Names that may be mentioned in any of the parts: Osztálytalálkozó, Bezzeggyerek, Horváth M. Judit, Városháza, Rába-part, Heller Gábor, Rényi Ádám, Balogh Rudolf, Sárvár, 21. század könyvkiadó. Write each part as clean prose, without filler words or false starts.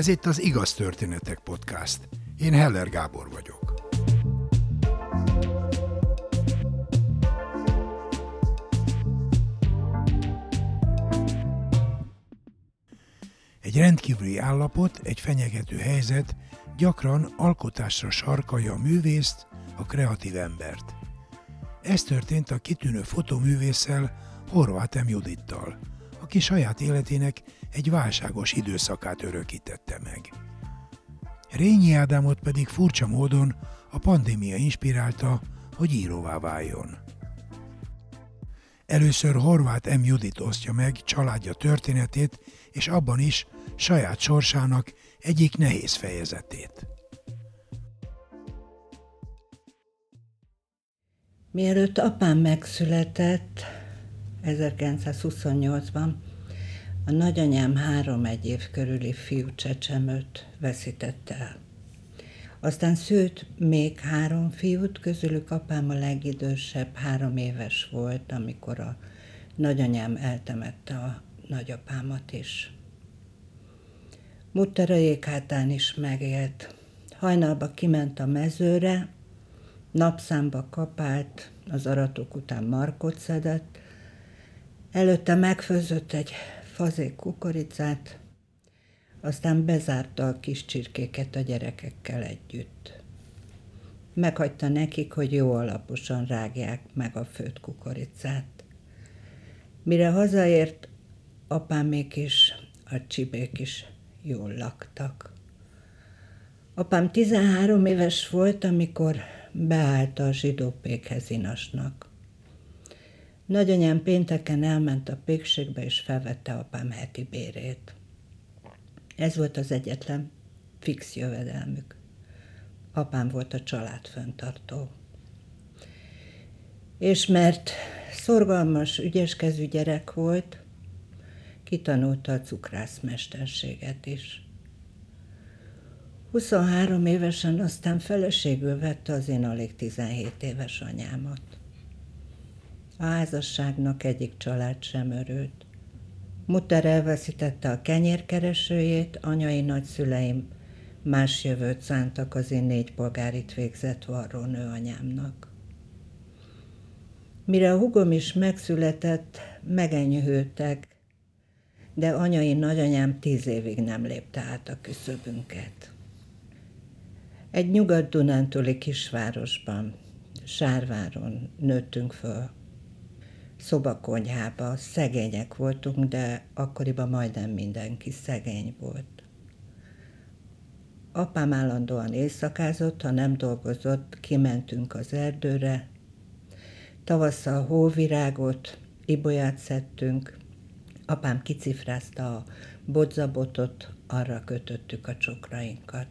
Ez itt az Igaz Történetek Podcast. Én Heller Gábor vagyok. Egy rendkívüli állapot, egy fenyegető helyzet gyakran alkotásra sarkalja a művészt, a kreatív embert. Ez történt a kitűnő fotoművésszel, Horváth M. Judittal, aki saját életének egy válságos időszakát örökítette meg. Rényi Ádámot pedig furcsa módon a pandémia inspirálta, hogy íróvá váljon. Először Horváth M. Judit osztja meg családja történetét, és abban is saját sorsának egyik nehéz fejezetét. Mielőtt apám megszületett 1928-ban, a nagyanyám 3-1 év körüli fiú csecsemőt veszítette el. Aztán szült még 3 fiút, közülük apám a legidősebb, 3 éves volt, amikor a nagyanyám eltemette a nagyapámat is. Muttera jéghátán is megélt. Hajnalba kiment a mezőre, napszámba kapált, az aratók után markot szedett, előtte megfőzött egy fazék kukoricát, aztán bezárta a kis csirkéket a gyerekekkel együtt. Meghagyta nekik, hogy jó alaposan rágják meg a főtt kukoricát. Mire hazaért, apámék is, a csibék is jól laktak. Apám 13 éves volt, amikor beállt a zsidó pékhez inasnak. Nagyanyám pénteken elment a pékségbe, és felvette apám heti bérét. Ez volt az egyetlen fix jövedelmük. Apám volt a család fenntartó. És mert szorgalmas, ügyeskezű gyerek volt, kitanulta a cukrászmesterséget is. 23 évesen aztán feleségül vette az én alig 17 éves anyámat. A házasságnak egyik család sem örült. Mutter elveszítette a kenyérkeresőjét, anyai nagyszüleim más jövőt szántak az én 4 polgárit végzett varrónő anyámnak. Mire a húgom is megszületett, megenyhültek, de anyai nagyanyám 10 évig nem lépte át a küszöbünket. Egy nyugat-dunántúli kisvárosban, Sárváron nőttünk föl. Szobakonyhába, szegények voltunk, de akkoriban majdnem mindenki szegény volt. Apám állandóan éjszakázott, ha nem dolgozott, kimentünk az erdőre. Tavasszal hóvirágot, ibolyát szedtünk. Apám kicifrázta a bodzabotot, arra kötöttük a csokrainkat.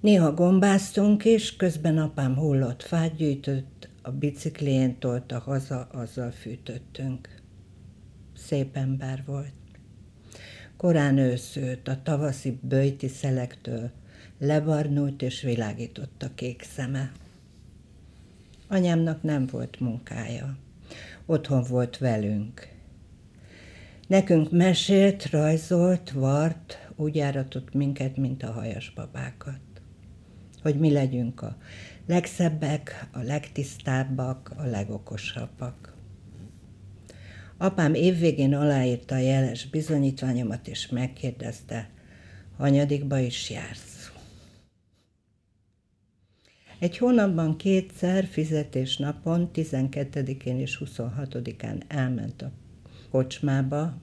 Néha gombáztunk is, közben apám hullott fát gyűjtött, a biciklijén tolta haza, azzal fűtöttünk. Szép ember volt. Korán őszült, a tavaszi böjti szelektől lebarnult és világított a kék szeme. Anyámnak nem volt munkája. Otthon volt velünk. Nekünk mesélt, rajzolt, vart, úgy járatott minket, mint a hajas babákat. Hogy mi legyünk a legszebbek, a legtisztábbak, a legokosabbak. Apám évvégén aláírta a jeles bizonyítványomat, és megkérdezte, hanyadikba is jársz. Egy hónapban 2-szer fizetésnapon, 12-én és 26-án elment a kocsmába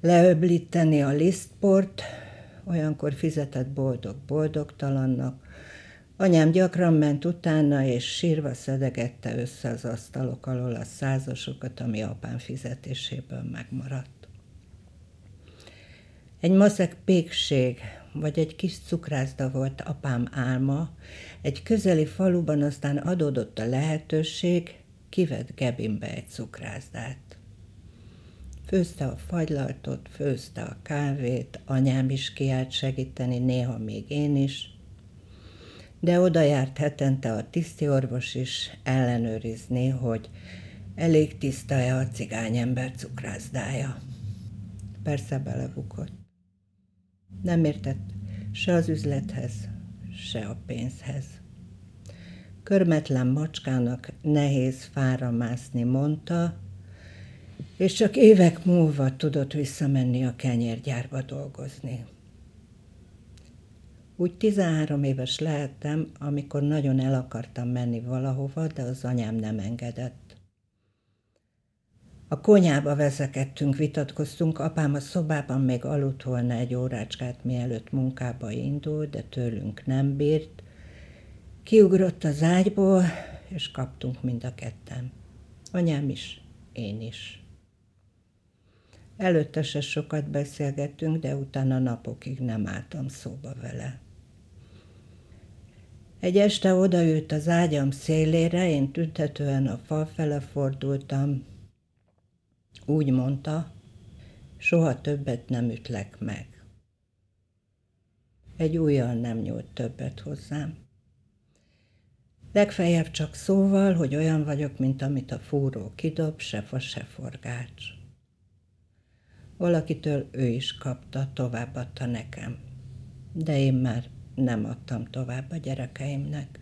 leöblíteni a lisztport, olyankor fizetett boldog-boldogtalannak. Anyám gyakran ment utána, és sírva szedegette össze az asztalok alól a százosokat, ami apám fizetéséből megmaradt. Egy maszek pékség, vagy egy kis cukrászda volt apám álma. Egy közeli faluban aztán adódott a lehetőség, kivett Gebinbe egy cukrászdát. Főzte a fagylaltot, főzte a kávét, anyám is kiállt segíteni, néha még én is. De oda járt hetente a tisztiorvos is ellenőrizni, hogy elég tiszta-e a cigányember cukrászdája. Persze belebukott. Nem értett se az üzlethez, se a pénzhez. Körmetlen macskának nehéz fára mászni, mondta, és csak évek múlva tudott visszamenni a kenyérgyárba dolgozni. Úgy 13 éves lehettem, amikor nagyon el akartam menni valahova, de az anyám nem engedett. A konyhába veszekedtünk, vitatkoztunk, apám a szobában még aludt volna egy órácskát, mielőtt munkába indult, de tőlünk nem bírt. Kiugrott az ágyból, és kaptunk mind a ketten. Anyám is, én is. Előtte se sokat beszélgettünk, de utána napokig nem álltam szóba vele. Egy este odaült az ágyam szélére, én tüntetően a fal fele fordultam. Úgy mondta, soha többet nem ütlek meg. Egy ujjal nem nyúlt többet hozzám. Legfeljebb csak szóval, hogy olyan vagyok, mint amit a fúró kidob, se fa, se forgács. Valakitől ő is kapta, továbbadta nekem. De én már nem adtam tovább a gyerekeimnek.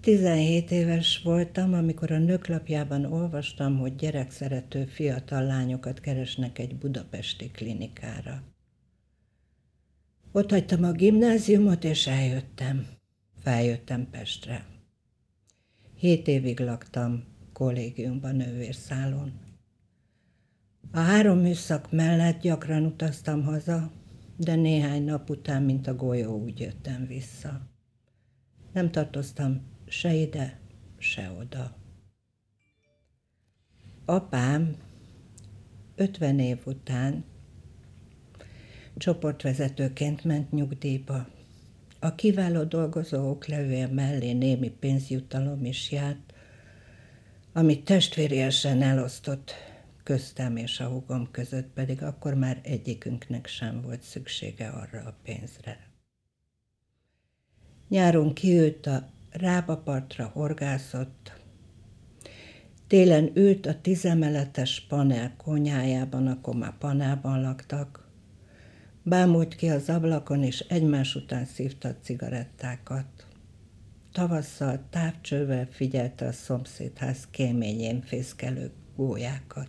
17 éves voltam, amikor a nőklapjában olvastam, hogy gyerekszerető fiatal lányokat keresnek egy budapesti klinikára. Ott hagytam a gimnáziumot, és eljöttem. Feljöttem Pestre. 7 évig laktam kollégiumban, nővérszálon. A 3 műszak mellett gyakran utaztam haza, de néhány nap után, mint a golyó, úgy jöttem vissza. Nem tartoztam se ide, se oda. Apám 50 év után csoportvezetőként ment nyugdíjba. A kiváló dolgozó oklevél mellé némi pénzjutalom is járt, amit testvériesen elosztott köztem és a húgom között, pedig akkor már egyikünknek sem volt szüksége arra a pénzre. Nyáron kiült a Rába-partra, horgászott, télen ült a 10 emeletes panel konyhájában, akkor már panelban laktak, bámult ki az ablakon, és egymás után szívta a cigarettákat. Tavasszal távcsővel figyelte a szomszédház kéményén fészkelő gólyákat.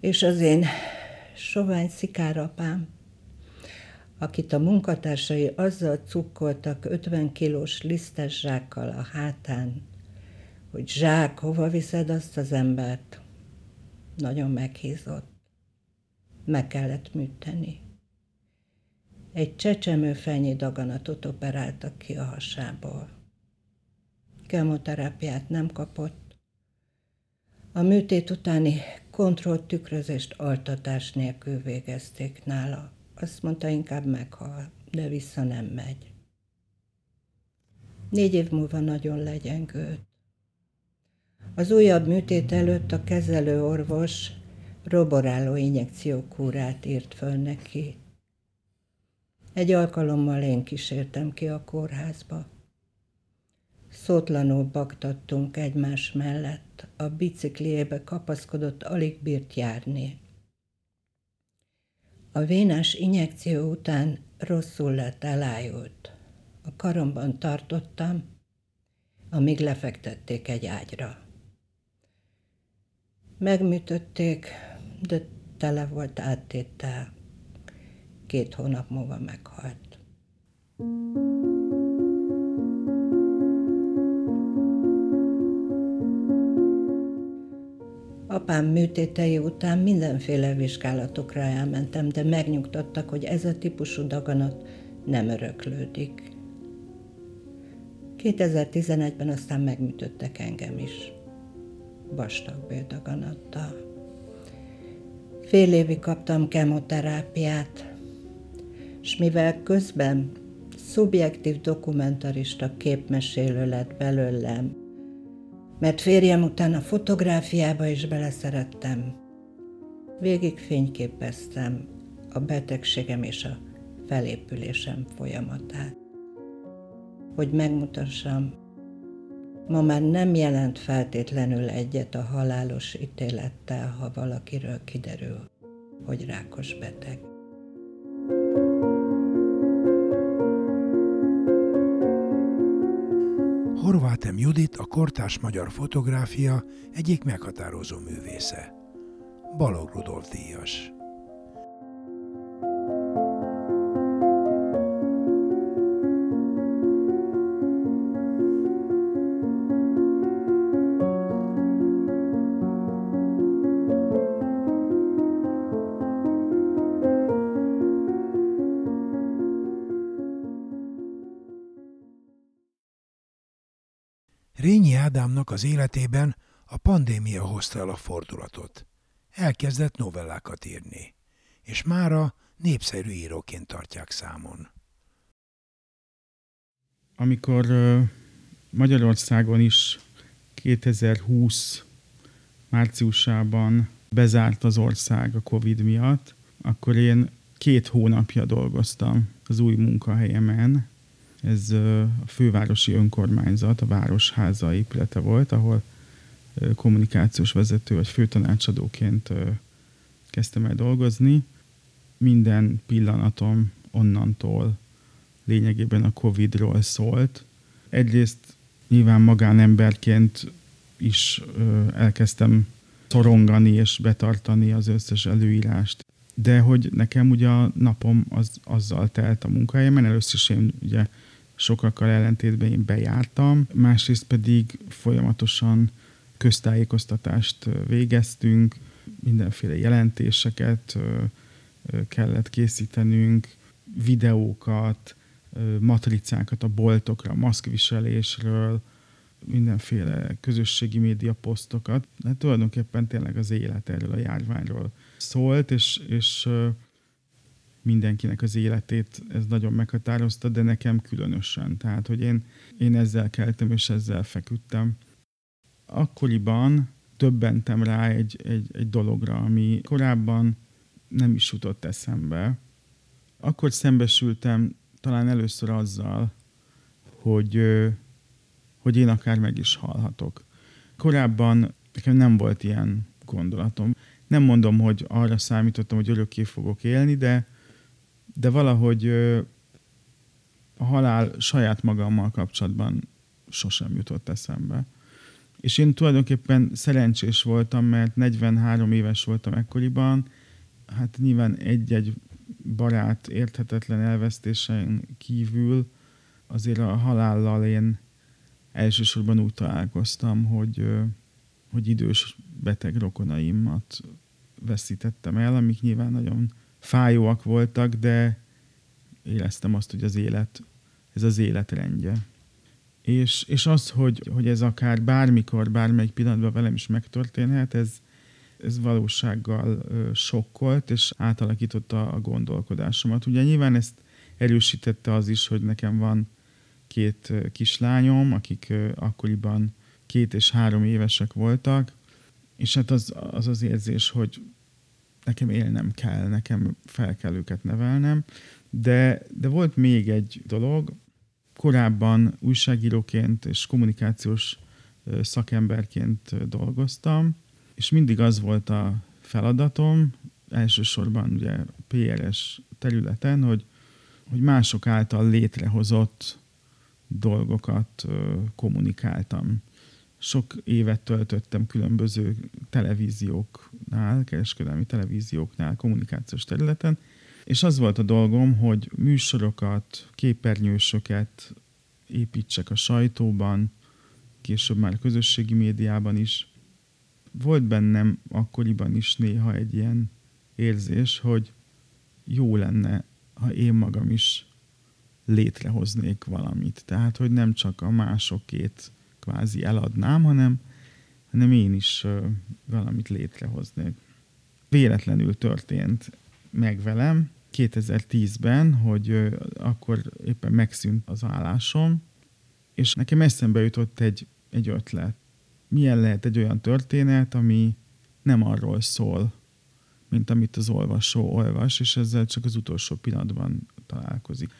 És az én sovány szikárapám, akit a munkatársai azzal cukkoltak 50 kilós lisztes zsákkal a hátán, hogy zsák, hova viszed azt az embert? Nagyon meghízott. Meg kellett műteni. Egy csecsemőfejnyi daganatot operáltak ki a hasából. Kemoterápiát nem kapott. A műtét utáni kontrolltükrözést altatás nélkül végezték nála. Azt mondta, inkább meghal, de vissza nem megy. 4 év múlva nagyon legyengült. Az újabb műtét előtt a kezelő orvos roboráló injekciókúrát írt föl neki. Egy alkalommal én kísértem ki a kórházba. Szótlanul baktattunk egymás mellett, a bicikliébe kapaszkodott, alig bírt járni. A vénás injekció után rosszul lett, elájult. A karomban tartottam, amíg lefektették egy ágyra. Megműtötték, de tele volt áttétel. 2 hónap múlva meghalt. Apám műtétei után mindenféle vizsgálatokra elmentem, de megnyugtattak, hogy ez a típusú daganat nem öröklődik. 2011-ben aztán megműtöttek engem is. Vastagbéldaganattal. fél évig kaptam kemoterápiát, és mivel közben szubjektív dokumentarista képmesélő lett belőlem, mert férjem után a fotográfiába is beleszerettem, végig fényképeztem a betegségem és a felépülésem folyamatát, hogy megmutassam, ma már nem jelent feltétlenül egyet a halálos ítélettel, ha valakiről kiderül, hogy rákos beteg. Horváth M. Judit a kortárs magyar fotográfia egyik meghatározó művésze. Balogh Rudolf díjas. Rényi Ádámnak az életében a pandémia hozta el a fordulatot. Elkezdett novellákat írni, és mára népszerű íróként tartják számon. Amikor Magyarországon is 2020 márciusában bezárt az ország a Covid miatt, akkor én 2 hónapja dolgoztam az új munkahelyemen. Ez a fővárosi önkormányzat, a Városháza épülete volt, ahol kommunikációs vezető vagy főtanácsadóként kezdtem el dolgozni. Minden pillanatom onnantól lényegében a Covid-ról szólt. Egyrészt nyilván magánemberként is elkezdtem szorongani és betartani az összes előírást. De hogy nekem ugye a napom azzal telt a munkahelyemen, először is én ugye sokakkal ellentétben én bejártam, másrészt pedig folyamatosan köztájékoztatást végeztünk, mindenféle jelentéseket kellett készítenünk, videókat, matricákat a boltokra, maszkviselésről, mindenféle közösségi média posztokat. Hát tulajdonképpen tényleg az élet erről a járványról szólt, és mindenkinek az életét ez nagyon meghatározta, de nekem különösen. Tehát, hogy én ezzel keltem és ezzel feküdtem. Akkoriban döbbentem rá egy dologra, ami korábban nem is jutott eszembe. Akkor szembesültem talán először azzal, hogy én akár meg is halhatok. Korábban nekem nem volt ilyen gondolatom. Nem mondom, hogy arra számítottam, hogy örökké fogok élni, de valahogy a halál saját magammal kapcsolatban sosem jutott eszembe. És én tulajdonképpen szerencsés voltam, mert 43 éves voltam ekkoriban, hát nyilván egy-egy barát érthetetlen elvesztésen kívül azért a halállal én elsősorban úgy találkoztam, hogy idős beteg rokonaimat veszítettem el, amik nyilván nagyon fájóak voltak, de éreztem azt, hogy az élet, ez az élet rendje. És az, hogy ez akár bármikor, bármelyik pillanatban velem is megtörténhet, ez valósággal sokkolt, és átalakította a gondolkodásomat. Ugye nyilván ezt erősítette az is, hogy nekem van 2 kislányom, akik akkoriban 2 és 3 évesek voltak, és hát az érzés, hogy nekem élnem kell, nekem fel kell őket nevelnem, de volt még egy dolog. Korábban újságíróként és kommunikációs szakemberként dolgoztam, és mindig az volt a feladatom, elsősorban ugye PR-es területen, hogy mások által létrehozott dolgokat kommunikáltam. Sok évet töltöttem különböző televízióknál, kereskedelmi televízióknál, kommunikációs területen, és az volt a dolgom, hogy műsorokat, képernyősöket építsek a sajtóban, később már a közösségi médiában is. Volt bennem akkoriban is néha egy ilyen érzés, hogy jó lenne, ha én magam is létrehoznék valamit. Tehát, hogy nem csak a másokét kvázi eladnám, hanem én is valamit létrehoznék. Véletlenül történt meg velem 2010-ben, hogy akkor éppen megszűnt az állásom, és nekem eszembe jutott egy ötlet. Milyen lehet egy olyan történet, ami nem arról szól, mint amit az olvasó olvas, és ezzel csak az utolsó pillanatban találkozik.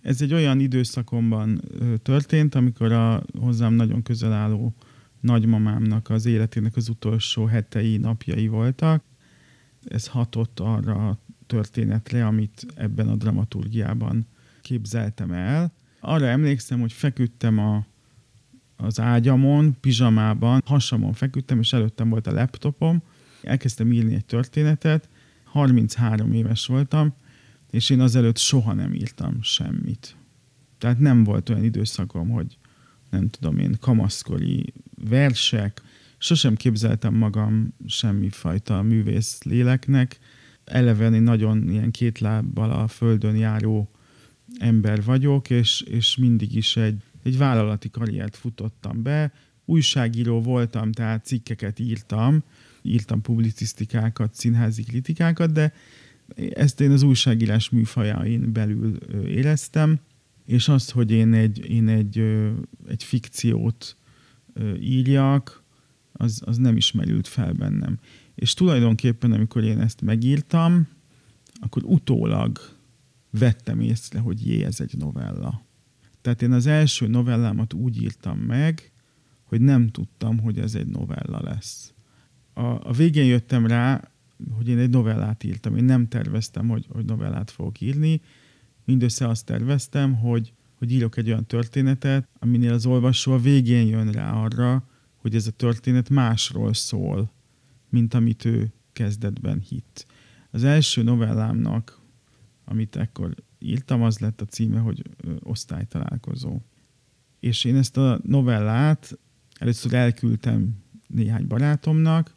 Ez egy olyan időszakomban történt, amikor a hozzám nagyon közel álló nagymamámnak az életének az utolsó hetei, napjai voltak, ez hatott arra a történetre, amit ebben a dramaturgiában képzeltem el. Arra emlékszem, hogy feküdtem az ágyamon, pizsamában, hasamon feküdtem, és előttem volt a laptopom. Elkezdtem írni egy történetet, 33 éves voltam, és én azelőtt soha nem írtam semmit. Tehát nem volt olyan időszakom, hogy nem tudom én, kamaszkori versek, sosem képzeltem magam semmifajta művész léleknek. Eleve én nagyon ilyen két lábbal a földön járó ember vagyok, és mindig is egy vállalati karriert futottam be. Újságíró voltam, tehát cikkeket írtam publicisztikákat, színházi kritikákat, de ezt én az újságírás műfajain belül éreztem, és azt, hogy én egy fikciót írjak, az nem is merült fel bennem. És tulajdonképpen, amikor én ezt megírtam, akkor utólag vettem észre, hogy ez egy novella. Tehát én az első novellámat úgy írtam meg, hogy nem tudtam, hogy ez egy novella lesz. A végén jöttem rá, hogy én egy novellát írtam. Én nem terveztem, hogy novellát fogok írni. Mindössze azt terveztem, hogy írok egy olyan történetet, aminél az olvasó a végén jön rá arra, hogy ez a történet másról szól, mint amit ő kezdetben hitt. Az első novellámnak, amit ekkor írtam, az lett a címe, hogy Osztálytalálkozó. És én ezt a novellát először elküldtem néhány barátomnak,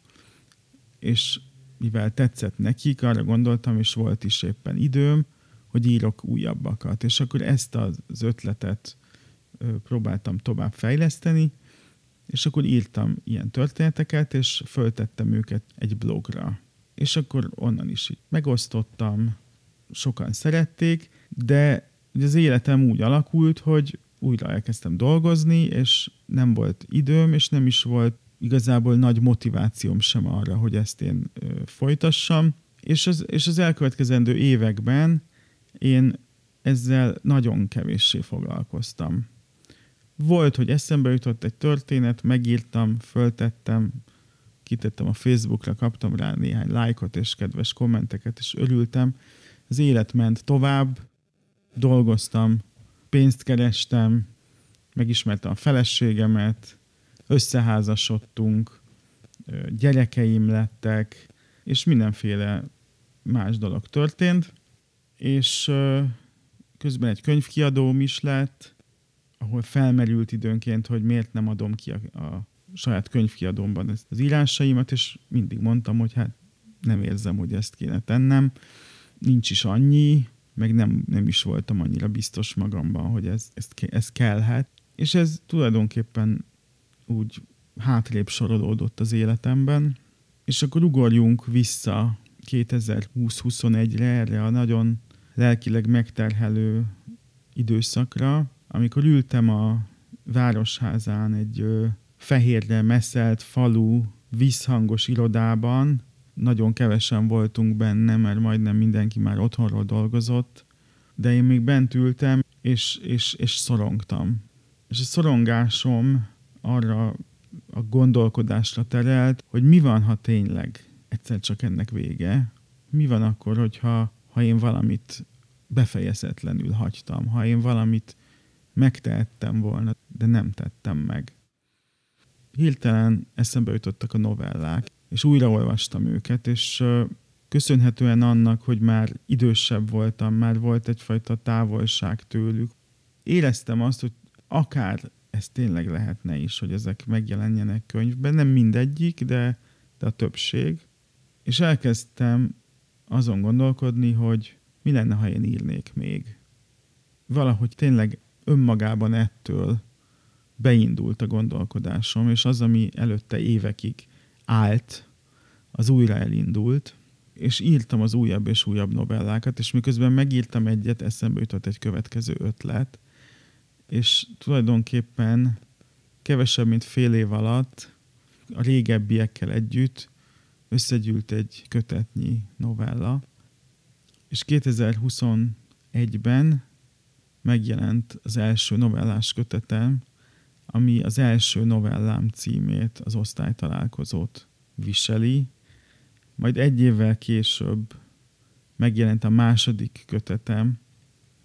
és mivel tetszett nekik, arra gondoltam, és volt is éppen időm, hogy írok újabbakat. És akkor ezt az ötletet próbáltam tovább fejleszteni, és akkor írtam ilyen történeteket, és föltettem őket egy blogra. És akkor onnan is megosztottam, sokan szerették, de az életem úgy alakult, hogy újra elkezdtem dolgozni, és nem volt időm, és nem is volt igazából nagy motivációm sem arra, hogy ezt én folytassam. És az elkövetkezendő években én ezzel nagyon kevéssé foglalkoztam. Volt, hogy eszembe jutott egy történet, megírtam, föltettem, kitettem a Facebookra, kaptam rá néhány lájkot és kedves kommenteket, és örültem. Az élet ment tovább, dolgoztam, pénzt kerestem, megismertem a feleségemet, összeházasodtunk, gyerekeim lettek, és mindenféle más dolog történt, és közben egy könyvkiadóm is lett, ahol felmerült időnként, hogy miért nem adom ki a saját könyvkiadómban ezt az írásaimat, és mindig mondtam, hogy hát nem érzem, hogy ezt kéne tennem, nincs is annyi, meg nem is voltam annyira biztos magamban, hogy ez kellhet. És ez tulajdonképpen úgy hátrébb sorolódott az életemben. És akkor ugorjunk vissza 2020-21-re, erre a nagyon lelkileg megterhelő időszakra, amikor ültem a Városházán egy fehérre meszelt falu visszhangos irodában. Nagyon kevesen voltunk benne, mert majdnem mindenki már otthonról dolgozott, de én még bent ültem, és szorongtam. És a szorongásom arra a gondolkodásra terelt, hogy mi van, ha tényleg egyszer csak ennek vége? Mi van akkor, hogyha én valamit befejezetlenül hagytam? Ha én valamit megtehettem volna, de nem tettem meg. Hirtelen eszembe jutottak a novellák, és újraolvastam őket, és köszönhetően annak, hogy már idősebb voltam, már volt egyfajta távolság tőlük. Éreztem azt, hogy akár ez tényleg lehetne is, hogy ezek megjelenjenek könyvben, nem mindegyik, de a többség. És elkezdtem azon gondolkodni, hogy mi lenne, ha én írnék még. Valahogy tényleg önmagában ettől beindult a gondolkodásom, és az, ami előtte évekig állt, az újra elindult, és írtam az újabb és újabb novellákat, és miközben megírtam egyet, eszembe jutott egy következő ötlet, és tulajdonképpen kevesebb, mint fél év alatt a régebbiekkel együtt összegyűlt egy kötetnyi novella, és 2021-ben megjelent az első novellás kötetem, ami az első novellám címét, az Osztálytalálkozót viseli, Majd egy évvel később megjelent a második kötetem,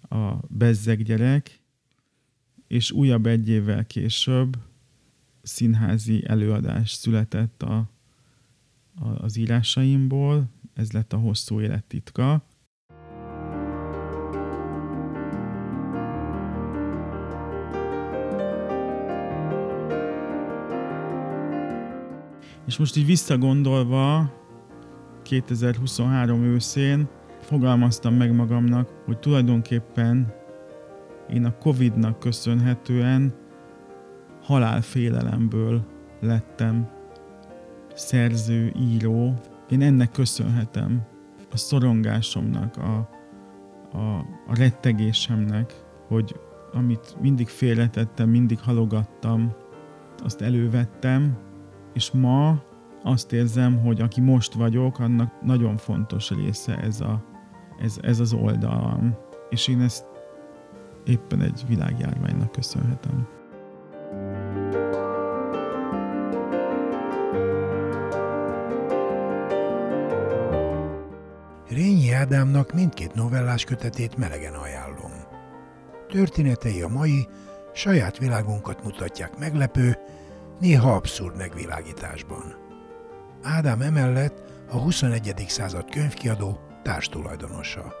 a Bezzeggyerek, és újabb egy évvel később színházi előadás született az írásaimból, ez lett a Hosszú élet titka. És most így visszagondolva, 2023 őszén fogalmaztam meg magamnak, hogy tulajdonképpen én a Covid-nak köszönhetően halálfélelemből lettem szerző, író. Én ennek köszönhetem, a szorongásomnak, a rettegésemnek, hogy amit mindig félretettem, mindig halogattam, azt elővettem, és ma azt érzem, hogy aki most vagyok, annak nagyon fontos része ez az oldalam. És én ezt éppen egy világjárványnak köszönhetem. Rényi Ádámnak mindkét novellás kötetét melegen ajánlom. Történetei a mai, saját világunkat mutatják meglepő, néha abszurd megvilágításban. Ádám emellett a 21. század könyvkiadó társtulajdonosa.